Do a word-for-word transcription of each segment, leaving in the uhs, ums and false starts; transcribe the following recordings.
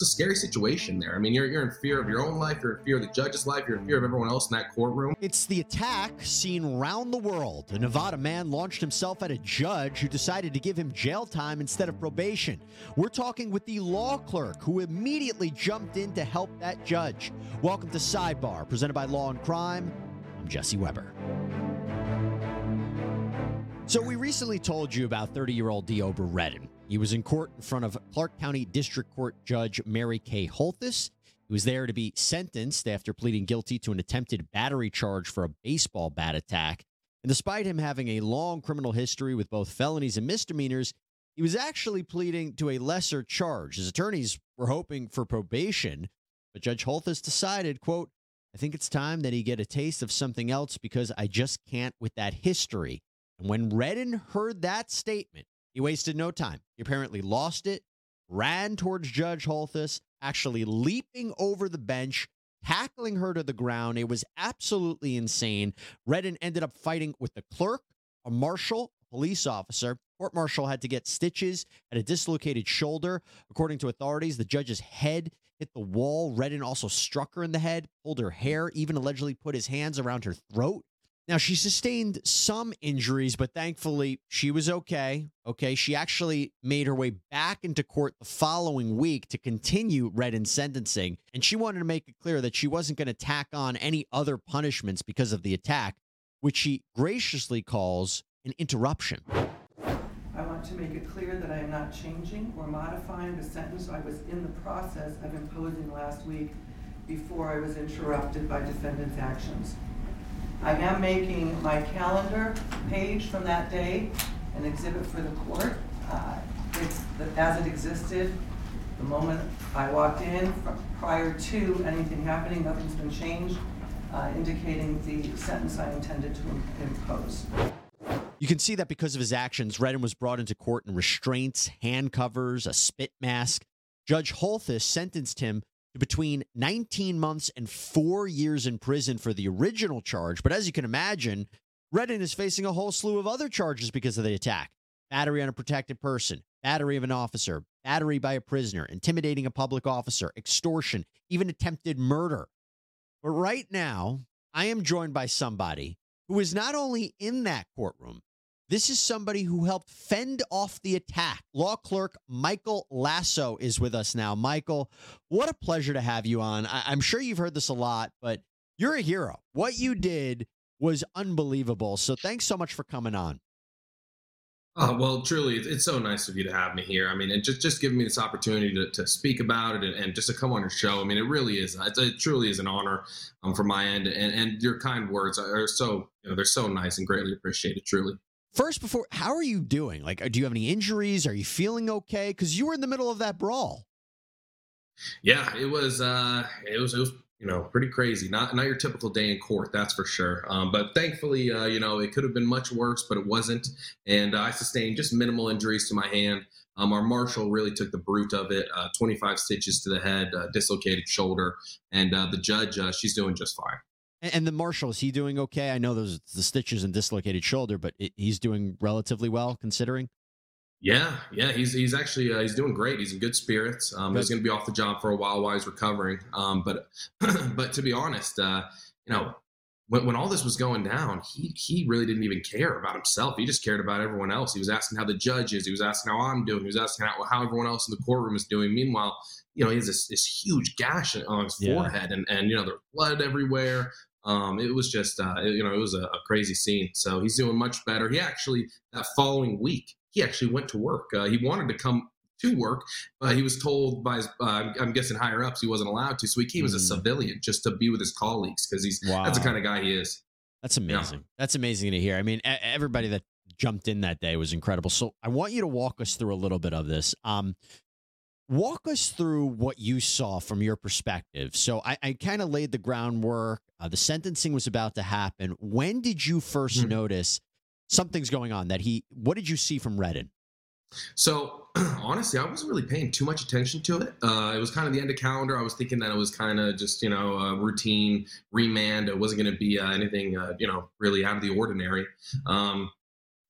It's a scary situation there. I mean, you're you're in fear of your own life, you're in fear of the judge's life, you're in fear of everyone else in that courtroom. It's the attack seen round the world. A Nevada man launched himself at a judge who decided to give him jail time instead of probation. We're talking with the law clerk who immediately jumped in to help that judge. Welcome to Sidebar, presented by Law and Crime. I'm Jesse Weber. So we recently told you about thirty-year-old Deobra Redden. He was in court in front of Clark County District Court Judge Mary Kay Holthus. He was there to be sentenced after pleading guilty to an attempted battery charge for a baseball bat attack. And despite him having a long criminal history with both felonies and misdemeanors, he was actually pleading to a lesser charge. His attorneys were hoping for probation, but Judge Holthus decided, quote, "I think it's time that he get a taste of something else because I just can't with that history." And when Redden heard that statement, he wasted no time. He apparently lost it, ran towards Judge Holthus, actually leaping over the bench, tackling her to the ground. It was absolutely insane. Redden ended up fighting with the clerk, a marshal, a police officer. Court marshal had to get stitches at a dislocated shoulder. According to authorities, the judge's head hit the wall. Redden also struck her in the head, pulled her hair, even allegedly put his hands around her throat. Now, she sustained some injuries, but thankfully she was okay. Okay, she actually made her way back into court the following week to continue Redden's sentencing, and she wanted to make it clear that she wasn't going to tack on any other punishments because of the attack, which she graciously calls an interruption. I want to make it clear that I am not changing or modifying the sentence I was in the process of imposing last week before I was interrupted by defendant's actions. I am making my calendar page from that day an exhibit for the court. Uh, it's the, as it existed the moment I walked in, from prior to anything happening. Nothing's been changed, uh, indicating the sentence I intended to impose. You can see that because of his actions, Redden was brought into court in restraints, handcuffs, a spit mask. Judge Holthus sentenced him to between nineteen months and four years in prison for the original charge. But as you can imagine, Redden is facing a whole slew of other charges because of the attack. Battery on a protected person, battery of an officer, battery by a prisoner, intimidating a public officer, extortion, even attempted murder. But right now, I am joined by somebody who is not only in that courtroom. This is somebody who helped fend off the attack. Law clerk Michael Lasso is with us now. Michael, what a pleasure to have you on. I- I'm sure you've heard this a lot, but you're a hero. What you did was unbelievable. So thanks so much for coming on. Uh, well, truly, it's so nice of you to have me here. I mean, and just, just giving me this opportunity to, to speak about it and, and just to come on your show. I mean, it really is. It truly is an honor um, from my end. And, and your kind words are so, you know, they're so nice and greatly appreciated, truly. First, before, how are you doing? Like, do you have any injuries? Are you feeling okay? Because you were in the middle of that brawl. Yeah, it was, uh, it was, it was, you know, pretty crazy. Not, not your typical day in court, that's for sure. Um, but thankfully, uh, you know, it could have been much worse, but it wasn't. And uh, I sustained just minimal injuries to my hand. Um, our marshal really took the brunt of it. Uh, twenty-five stitches to the head, uh, dislocated shoulder, and uh, the judge, uh, she's doing just fine. And the marshal, is he doing okay? I know those the stitches and dislocated shoulder, but it, he's doing relatively well considering. Yeah, yeah, he's he's actually uh, he's doing great. He's in good spirits. Um, he's going to be off the job for a while while he's recovering. Um, but but to be honest, uh, you know, when when all this was going down, he he really didn't even care about himself. He just cared about everyone else. He was asking how the judge is. He was asking how I'm doing. He was asking how, how everyone else in the courtroom is doing. Meanwhile, you know, he has this, this huge gash on his yeah. forehead, and and you know, there's blood everywhere. Um, it was just, uh, it, you know, it was a, a crazy scene. So he's doing much better. He actually, that following week, he actually went to work. Uh, he wanted to come to work, but he was told by, his, uh, I'm guessing higher ups, he wasn't allowed to. So he came mm. as a civilian just to be with his colleagues because he's, wow. that's the kind of guy he is. That's amazing. Yeah. That's amazing to hear. I mean, everybody that jumped in that day was incredible. So I want you to walk us through a little bit of this. Um, Walk us through what you saw from your perspective. So I, I kind of laid the groundwork. Uh, the sentencing was about to happen. When did you first mm-hmm. notice something's going on? That he, what did you see from Redden? So honestly, I wasn't really paying too much attention to it. Uh, it was kind of the end of calendar. I was thinking that it was kind of just, you know, a routine remand. It wasn't going to be uh, anything, uh, you know, really out of the ordinary. Um,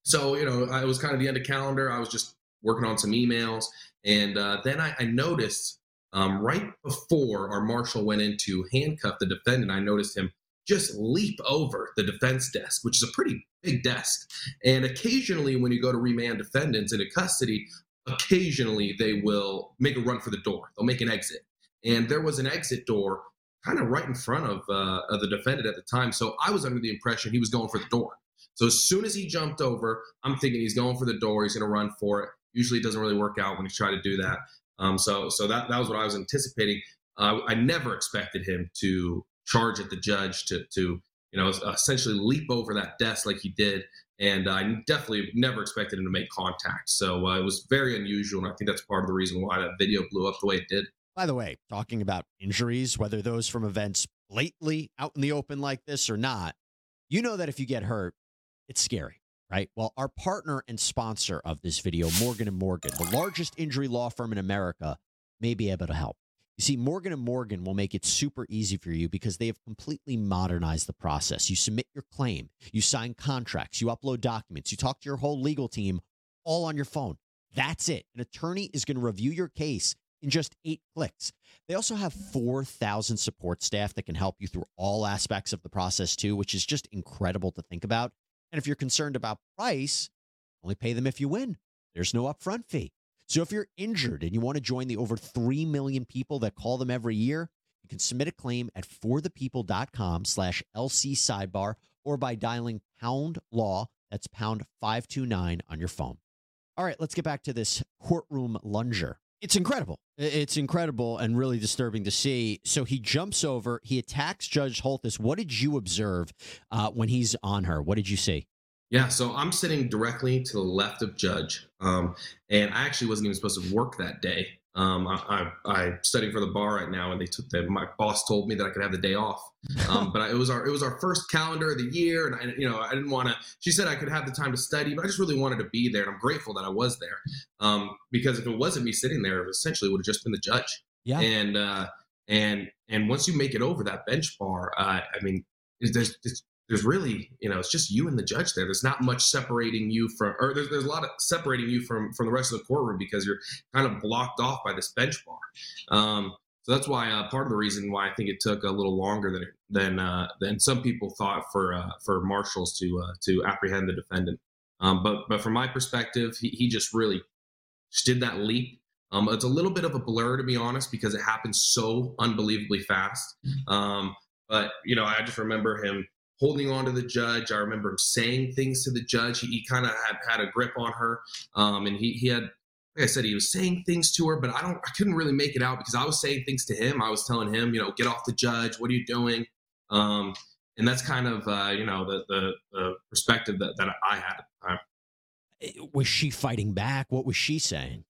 so, you know, it was kind of the end of calendar. I was just working on some emails. And uh, then I, I noticed um, right before our marshal went in to handcuff the defendant, I noticed him just leap over the defense desk, which is a pretty big desk. And occasionally when you go to remand defendants into custody, occasionally they will make a run for the door. They'll make an exit. And there was an exit door kind of right in front of, uh, of the defendant at the time. So I was under the impression he was going for the door. So as soon as he jumped over, I'm thinking he's going for the door. He's going to run for it. Usually it doesn't really work out when you try to do that. Um, so so that, that was what I was anticipating. Uh, I never expected him to charge at the judge, to, to you know, essentially leap over that desk like he did. And I definitely never expected him to make contact. So uh, it was very unusual, and I think that's part of the reason why that video blew up the way it did. By the way, talking about injuries, whether those from events blatantly out in the open like this or not, you know that if you get hurt, it's scary. Right. Well, our partner and sponsor of this video, Morgan and Morgan, the largest injury law firm in America, may be able to help. You see, Morgan and Morgan will make it super easy for you because they have completely modernized the process. You submit your claim, you sign contracts, you upload documents, you talk to your whole legal team, all on your phone. That's it. An attorney is going to review your case in just eight clicks. They also have four thousand support staff that can help you through all aspects of the process, too, which is just incredible to think about. And if you're concerned about price, only pay them if you win. There's no upfront fee. So if you're injured and you want to join the over three million people that call them every year, you can submit a claim at forthepeople.com slash LC sidebar or by dialing pound law. That's pound five two nine on your phone. All right, let's get back to this courtroom lunger. It's incredible. It's incredible and really disturbing to see. So he jumps over. He attacks Judge Holthus. What did you observe uh, when he's on her? What did you see? Yeah, so I'm sitting directly to the left of Judge, um, and I actually wasn't even supposed to work that day. Um, I, I, I'm studying for the bar right now, and they took the, my boss told me that I could have the day off. Um, but I, it was our it was our first calendar of the year, and I, you know I didn't want to. She said I could have the time to study, but I just really wanted to be there, and I'm grateful that I was there um, because if it wasn't me sitting there, it essentially would have just been the judge. Yeah. And uh, and and once you make it over that bench bar, uh, I mean, there's. there's There's really, you know, it's just you and the judge there. There's not much separating you from, or there's there's a lot of separating you from from the rest of the courtroom because you're kind of blocked off by this bench bar. Um, so that's why uh, part of the reason why I think it took a little longer than than uh, than some people thought for uh, for marshals to uh, to apprehend the defendant. Um, but but from my perspective, he he just really just did that leap. Um, it's a little bit of a blur, to be honest, because it happened so unbelievably fast. Um, but you know, I just remember him holding on to the judge. I remember him saying things to the judge. He, he kind of had, had a grip on her. Um, and he, he had, like I said, he was saying things to her, but I don't, I couldn't really make it out because I was saying things to him. I was telling him, you know, get off the judge. What are you doing? Um, and that's kind of, uh, you know, the, the, the perspective that, that I had at the time. Was she fighting back? What was she saying?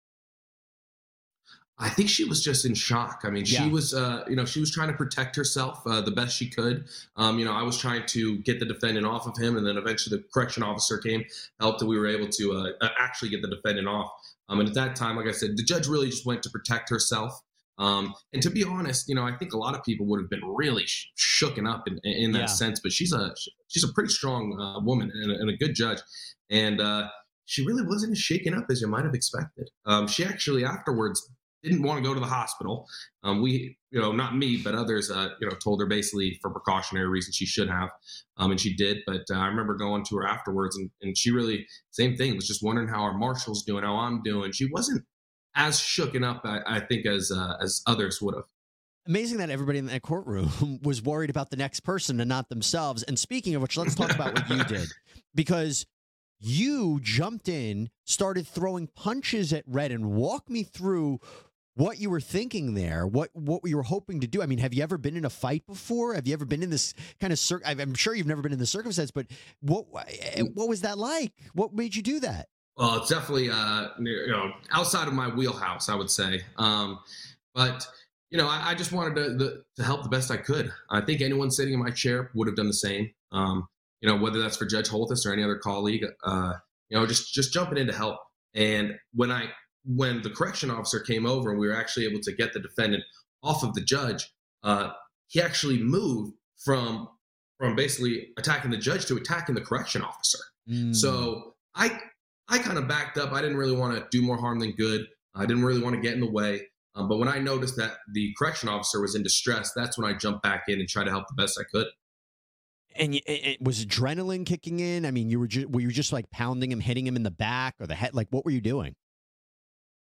I think she was just in shock. I mean, yeah. she was, uh, you know, she was trying to protect herself uh, the best she could. Um, you know, I was trying to get the defendant off of him, and then eventually the correction officer came, helped, and we were able to uh, actually get the defendant off. Um, and at that time, like I said, the judge really just went to protect herself. Um, and to be honest, you know, I think a lot of people would have been really sh- shooken up in, in that yeah. sense. But she's a she's a pretty strong uh, woman and a, and a good judge, and uh, she really wasn't as shaken up as you might have expected. Um, she actually afterwards didn't want to go to the hospital. Um, we, you know, not me, but others, uh, you know, told her basically for precautionary reasons she should have, um, and she did. But uh, I remember going to her afterwards, and, and she really, same thing, was just wondering how our marshal's doing, how I'm doing. She wasn't as shooken up, I, I think, as uh, as others would have. Amazing that everybody in that courtroom was worried about the next person and not themselves. And speaking of which, let's talk about what you did, because you jumped in, started throwing punches at Redden. Walk me through what you were thinking there, what what you were hoping to do. I mean, have you ever been in a fight before? Have you ever been in this kind of cir- – I'm sure you've never been in this circumstance, but what what was that like? What made you do that? Well, it's definitely, uh, you know, outside of my wheelhouse, I would say. Um, but, you know, I, I just wanted to, the, to help the best I could. I think anyone sitting in my chair would have done the same. Um, you know, whether that's for Judge Holthus or any other colleague, uh, you know, just, just jumping in to help. And when I, when the correction officer came over and we were actually able to get the defendant off of the judge, uh, he actually moved from, from basically attacking the judge to attacking the correction officer. Mm. So I, I kind of backed up. I didn't really want to do more harm than good. I didn't really want to get in the way. Um, but when I noticed that the correction officer was in distress, that's when I jumped back in and tried to help the best I could. And it, it was adrenaline kicking in? I mean, you were ju- were you just like pounding him, hitting him in the back or the head? Like, what were you doing?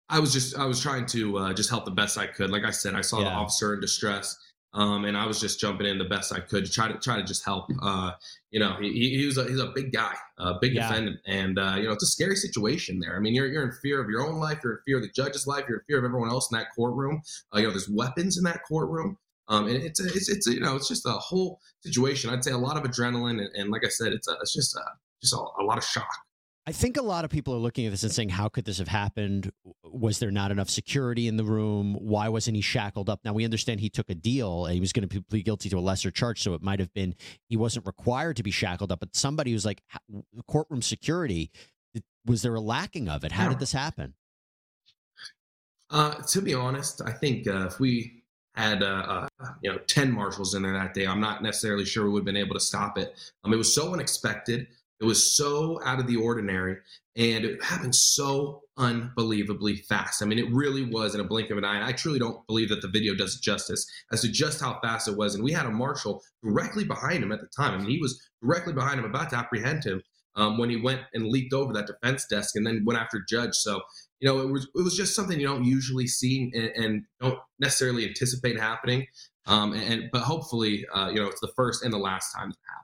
I was just, I was trying to uh, just help the best I could. Like I said, I saw yeah. the officer in distress. Um, and I was just jumping in the best I could to try to try to just help. Uh, you know, he, he was a, he's a big guy, a big yeah. defendant, and uh, you know, it's a scary situation there. I mean, you're you're in fear of your own life, you're in fear of the judge's life, you're in fear of everyone else in that courtroom. Uh, you know, there's weapons in that courtroom, um, and it's a, it's it's you know, it's just a whole situation. I'd say a lot of adrenaline, and, and like I said, it's a, it's just a, just a, a lot of shock. I think a lot of people are looking at this and saying, how could this have happened? Was there not enough security in the room? Why wasn't he shackled up? Now, we understand he took a deal and he was going to plead guilty to a lesser charge, so it might have been he wasn't required to be shackled up. But somebody was like, courtroom security, was there a lacking of it? How did this happen? Uh, to be honest, I think uh, if we had uh, uh, you know ten marshals in there that day, I'm not necessarily sure we would have been able to stop it. Um, it was so unexpected. It was so out of the ordinary, and it happened so unbelievably fast. I mean, it really was in a blink of an eye. And I truly don't believe that the video does justice as to just how fast it was. And we had a marshal directly behind him at the time. I mean, he was directly behind him, about to apprehend him um, when he went and leaped over that defense desk and then went after Judge. So, you know, it was it was just something you don't usually see and, and don't necessarily anticipate happening. Um, and but hopefully, uh, you know, it's the first and the last time it happened.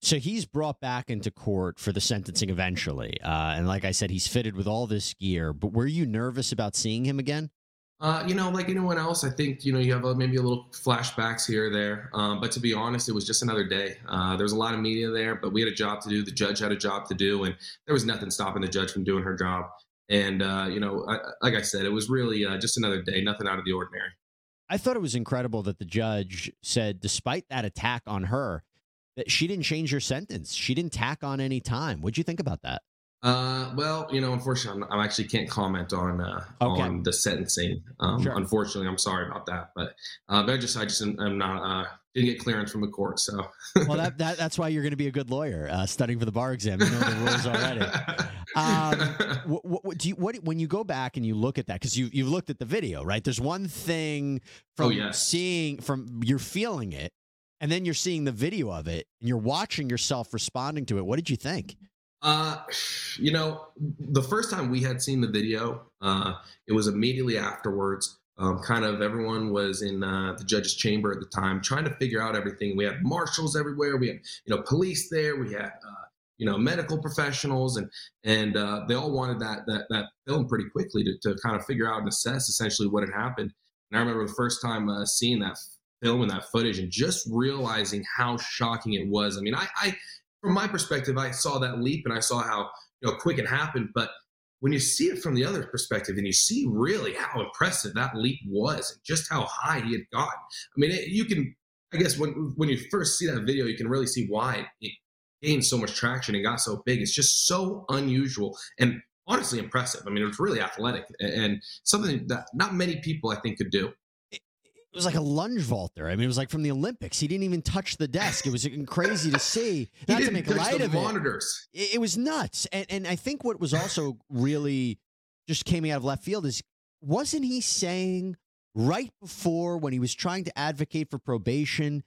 So he's brought back into court for the sentencing eventually. Uh, and like I said, he's fitted with all this gear. But were you nervous about seeing him again? Uh, you know, like anyone else, I think, you know, you have a, maybe a little flashbacks here or there. Um, but to be honest, it was just another day. Uh, there was a lot of media there, but we had a job to do. The judge had a job to do. And there was nothing stopping the judge from doing her job. And, uh, you know, I, like I said, it was really uh, just another day, nothing out of the ordinary. I thought it was incredible that the judge said, despite that attack on her, that she didn't change her sentence. She didn't tack on any time. What'd you think about that? Uh, well, you know, unfortunately, I'm, I actually can't comment on uh, okay. on the sentencing. Um, sure. Unfortunately, I'm sorry about that. But uh, I just, I just, I'm not uh, didn't get clearance from the court. So, well, that, that that's why you're going to be a good lawyer, uh, studying for the bar exam. You know the rules already. um, what, what do you what when you go back and you look at that? Because you you've looked at the video, right? There's one thing from oh, yes. seeing from you're feeling it. And then you're seeing the video of it and you're watching yourself responding to it. What did you think? Uh, you know, the first time we had seen the video, uh, it was immediately afterwards. Um, kind of everyone was in uh, the judge's chamber at the time trying to figure out everything. We had marshals everywhere. We had, you know, police there. We had, uh, you know, medical professionals and and uh, they all wanted that that that film pretty quickly to, to kind of figure out and assess essentially what had happened. And I remember the first time uh, seeing that filming that footage and just realizing how shocking it was. I mean, I, I, from my perspective, I saw that leap and I saw how, you know, quick it happened. But when you see it from the other perspective and you see really how impressive that leap was and just how high he had gotten. I mean, it, you can, I guess when, when you first see that video, you can really see why it gained so much traction and got so big. It's just so unusual and honestly impressive. I mean, it was really athletic and something that not many people I think could do. It was like a lunge vaulter. I mean, it was like from the Olympics. He didn't even touch the desk. It was crazy to see. Not to make light of monitors. It. It was nuts. And, and I think what was also really just came out of left field is, wasn't he saying right before when he was trying to advocate for probation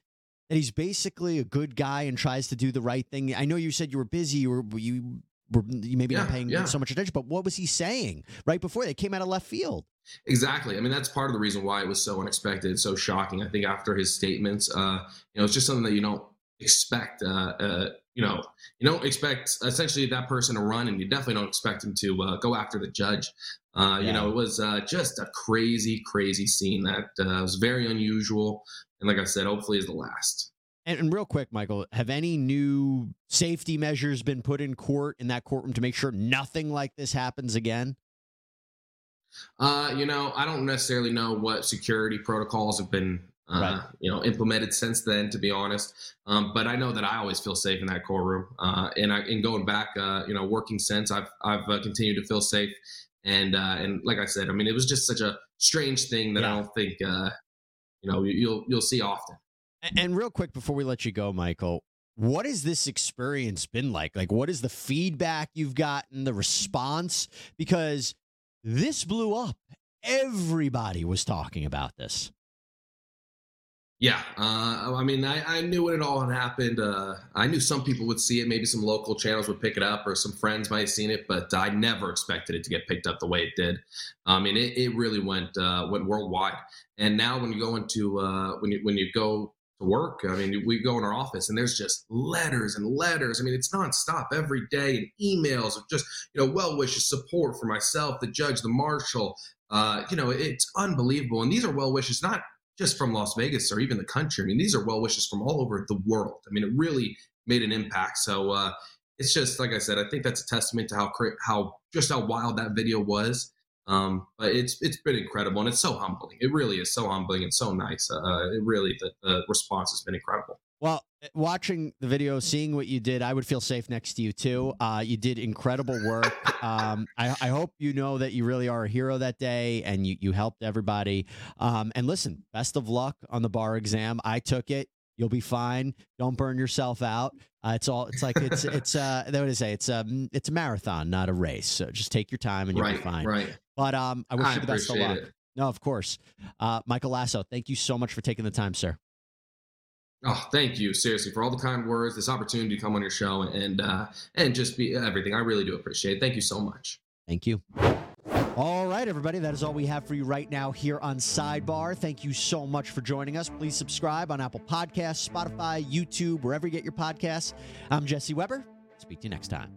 that he's basically a good guy and tries to do the right thing? I know you said you were busy. You were, you were you maybe yeah, not paying yeah. so much attention, but what was he saying right before they came out of left field? Exactly. I mean, that's part of the reason why it was so unexpected, so shocking. I think after his statements, uh, you know, it's just something that you don't expect. Uh, uh, you know, you don't expect essentially that person to run, and you definitely don't expect him to uh, go after the judge. Uh, yeah. You know, it was uh, just a crazy, crazy scene that uh, was very unusual. And like I said, hopefully is the last. And, and real quick, Michael, have any new safety measures been put in court in that courtroom to make sure nothing like this happens again? Uh, you know, I don't necessarily know what security protocols have been, uh, right. you know, implemented since then, to be honest. Um, but I know that I always feel safe in that courtroom. Uh, and I, and going back, uh, you know, working since I've, I've uh, continued to feel safe. And, uh, and like I said, I mean, it was just such a strange thing that yeah. I don't think, uh, you know, you'll, you'll see often. And, and real quick, before we let you go, Michael, what has this experience been like? Like, what is the feedback you've gotten, the response? Because this blew up. Everybody was talking about this. Yeah. Uh, I mean, I, I knew when it all had happened. Uh, I knew some people would see it. Maybe some local channels would pick it up or some friends might have seen it, but I never expected it to get picked up the way it did. I mean, it, it really went uh, went worldwide. And now when you go into uh, when you when you go to work, I mean, we go in our office and there's just letters and letters. I mean, it's nonstop every day, and emails of just, you know, well wishes, support for myself, the judge, the marshal. Uh, you know, it's unbelievable. And these are well wishes, not just from Las Vegas or even the country. I mean, these are well wishes from all over the world. I mean, it really made an impact. So uh, it's just, like I said, I think that's a testament to how how just how wild that video was. Um, but it's it's been incredible, and it's so humbling. It really is so humbling and so nice. Uh, it really, the, the response has been incredible. Well, watching the video, seeing what you did, I would feel safe next to you too. Uh, you did incredible work. Um, I, I hope you know that you really are a hero that day, and you, you helped everybody. Um, and listen, best of luck on the bar exam. I took it. You'll be fine. Don't burn yourself out. Uh, it's all. It's like it's it's. Uh, what did I say? It's um. It's a marathon, not a race. So just take your time, and you'll right, be fine. Right. But um, I wish I you the best of luck. It. No, of course. Uh, Michael Lasso, thank you so much for taking the time, sir. Oh, thank you. Seriously, for all the kind words, this opportunity to come on your show and uh, and just be everything. I really do appreciate it. Thank you so much. Thank you. All right, everybody. That is all we have for you right now here on Sidebar. Thank you so much for joining us. Please subscribe on Apple Podcasts, Spotify, YouTube, wherever you get your podcasts. I'm Jesse Weber. Speak to you next time.